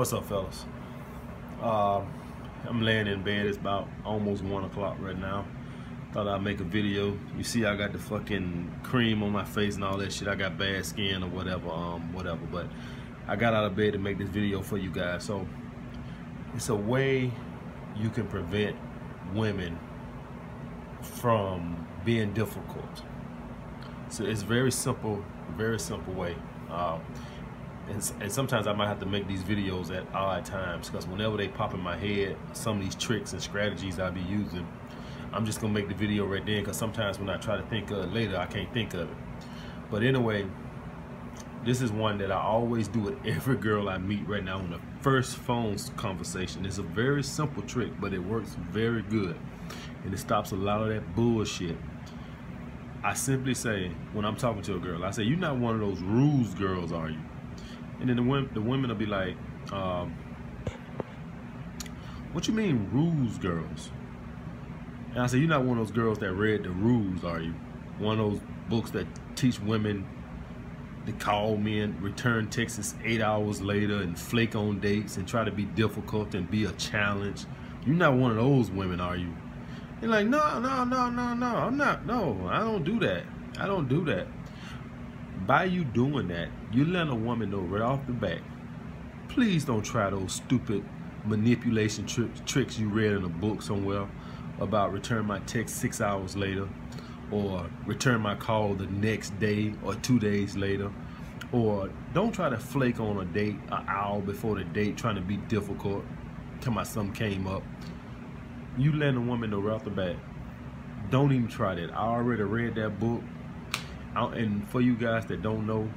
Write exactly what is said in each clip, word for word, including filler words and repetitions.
What's up, fellas? Uh, I'm laying in bed. It's about almost one o'clock right now. Thought I'd make a video. You see, I got the fucking cream on my face and all that shit. I got bad skin or whatever, um, whatever. But I got out of bed to make this video for you guys. So it's a way you can prevent women from being difficult. So it's very simple, very simple way. Uh, and, and sometimes I might have to make these videos at odd times because whenever they pop in my head, some of these tricks and strategies I'll be using, I'm just gonna make the video right then because sometimes when I try to think of it later, I can't think of it. But anyway, this is one that I always do with every girl I meet right now on the first phone conversation. It's a very simple trick, but it works very good. And it stops a lot of that bullshit. I simply say, when I'm talking to a girl, I say, "You're not one of those rules girls, are you?" And then the women, the women will be like, um, "What you mean rules girls?" And I say, "You're not one of those girls that read the rules, are you? One of those books that teach women to call men, return texts eight hours later and flake on dates and try to be difficult and be a challenge. You're not one of those women, are you?" You're like, no, no, no, no, no, I'm not, no, I don't do that. I don't do that. By you doing that, you let a woman know right off the bat, please don't try those stupid manipulation tri tricks you read in a book somewhere about return my text six hours later, or return my call the next day or two days later, or don't try to flake on a date an hour before the date trying to be difficult. Till my something came up. You letting a woman know right off the bat, don't even try that. I already read that book. And for you guys that don't know,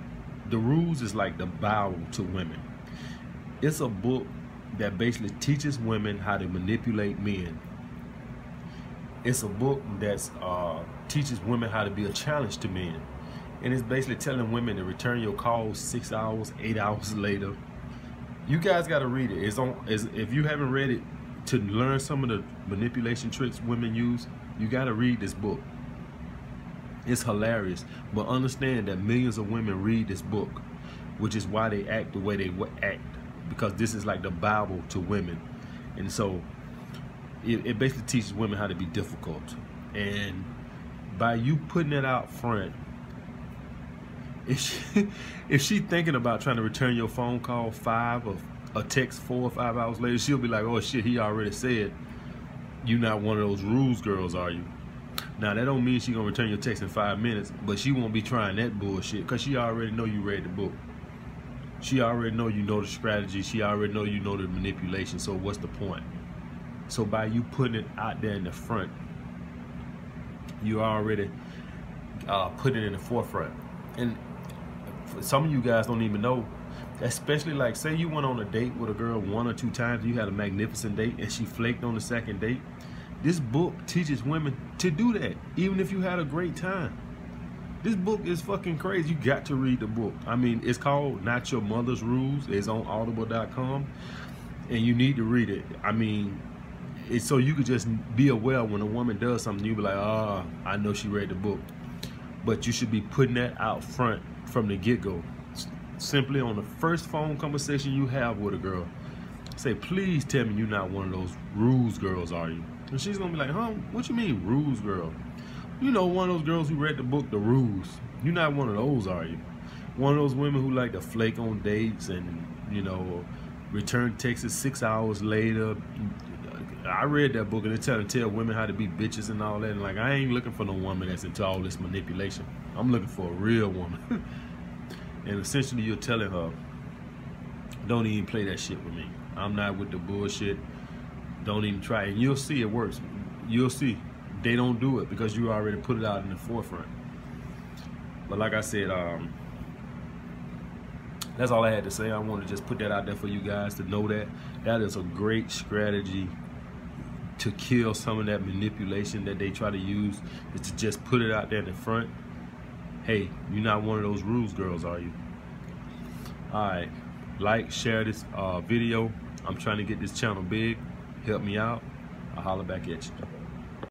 The Rules is like the Bible to women. It's a book that basically teaches women how to manipulate men. It's a book that uh, teaches women how to be a challenge to men. And it's basically telling women to return your calls six hours, eight hours later. You guys got to read it. It's on. It's, if you haven't read it, to learn some of the manipulation tricks women use, you got to read this book. It's hilarious, but understand that millions of women read this book, which is why they act the way they act, because this is like the Bible to women. And so it, it basically teaches women how to be difficult. And by you putting it out front, if she, if she thinking about trying to return your phone call five or a text four or five hours later, she'll be like, "Oh shit, he already said you're not one of those rules girls, are you?" Now that don't mean she gonna return your text in five minutes, but she won't be trying that bullshit because she already know you read the book. She already know you know the strategy. She already know you know the manipulation. So what's the point? So by you putting it out there in the front, you already uh, put it in the forefront. And some of you guys don't even know, especially like say you went on a date with a girl one or two times, you had a magnificent date and she flaked on the second date. This book teaches women to do that even if you had a great time. This book is fucking crazy. You got to read the book. I mean, it's called Not Your Mother's Rules. It's on Audible dot com and you need to read it. I mean, it's so you could just be aware when a woman does something, you be like, "Ah, oh, I know she read the book." But you should be putting that out front from the get-go. Simply on the first phone conversation you have with a girl, say, "Please tell me you're not one of those rules girls, are you?" And she's gonna be like, "Huh? What you mean rules girl? You know, one of those girls who read the book, The Rules. You're not one of those, are you? One of those women who like to flake on dates and, you know, return texts six hours later. I read that book and it's trying to tell women how to be bitches and all that. And like, I ain't looking for no woman that's into all this manipulation. I'm looking for a real woman." And essentially you're telling her, don't even play that shit with me. I'm not with the bullshit. Don't even try it. And you'll see it works. You'll see. They don't do it because you already put it out in the forefront. But like I said, um, that's all I had to say. I wanted to just put that out there for you guys to know that. That is a great strategy to kill some of that manipulation that they try to use, is to just put it out there in the front. Hey, you're not one of those rules girls, are you? All right, like, share this uh, video. I'm trying to get this channel big. Help me out. I'll holler back at you.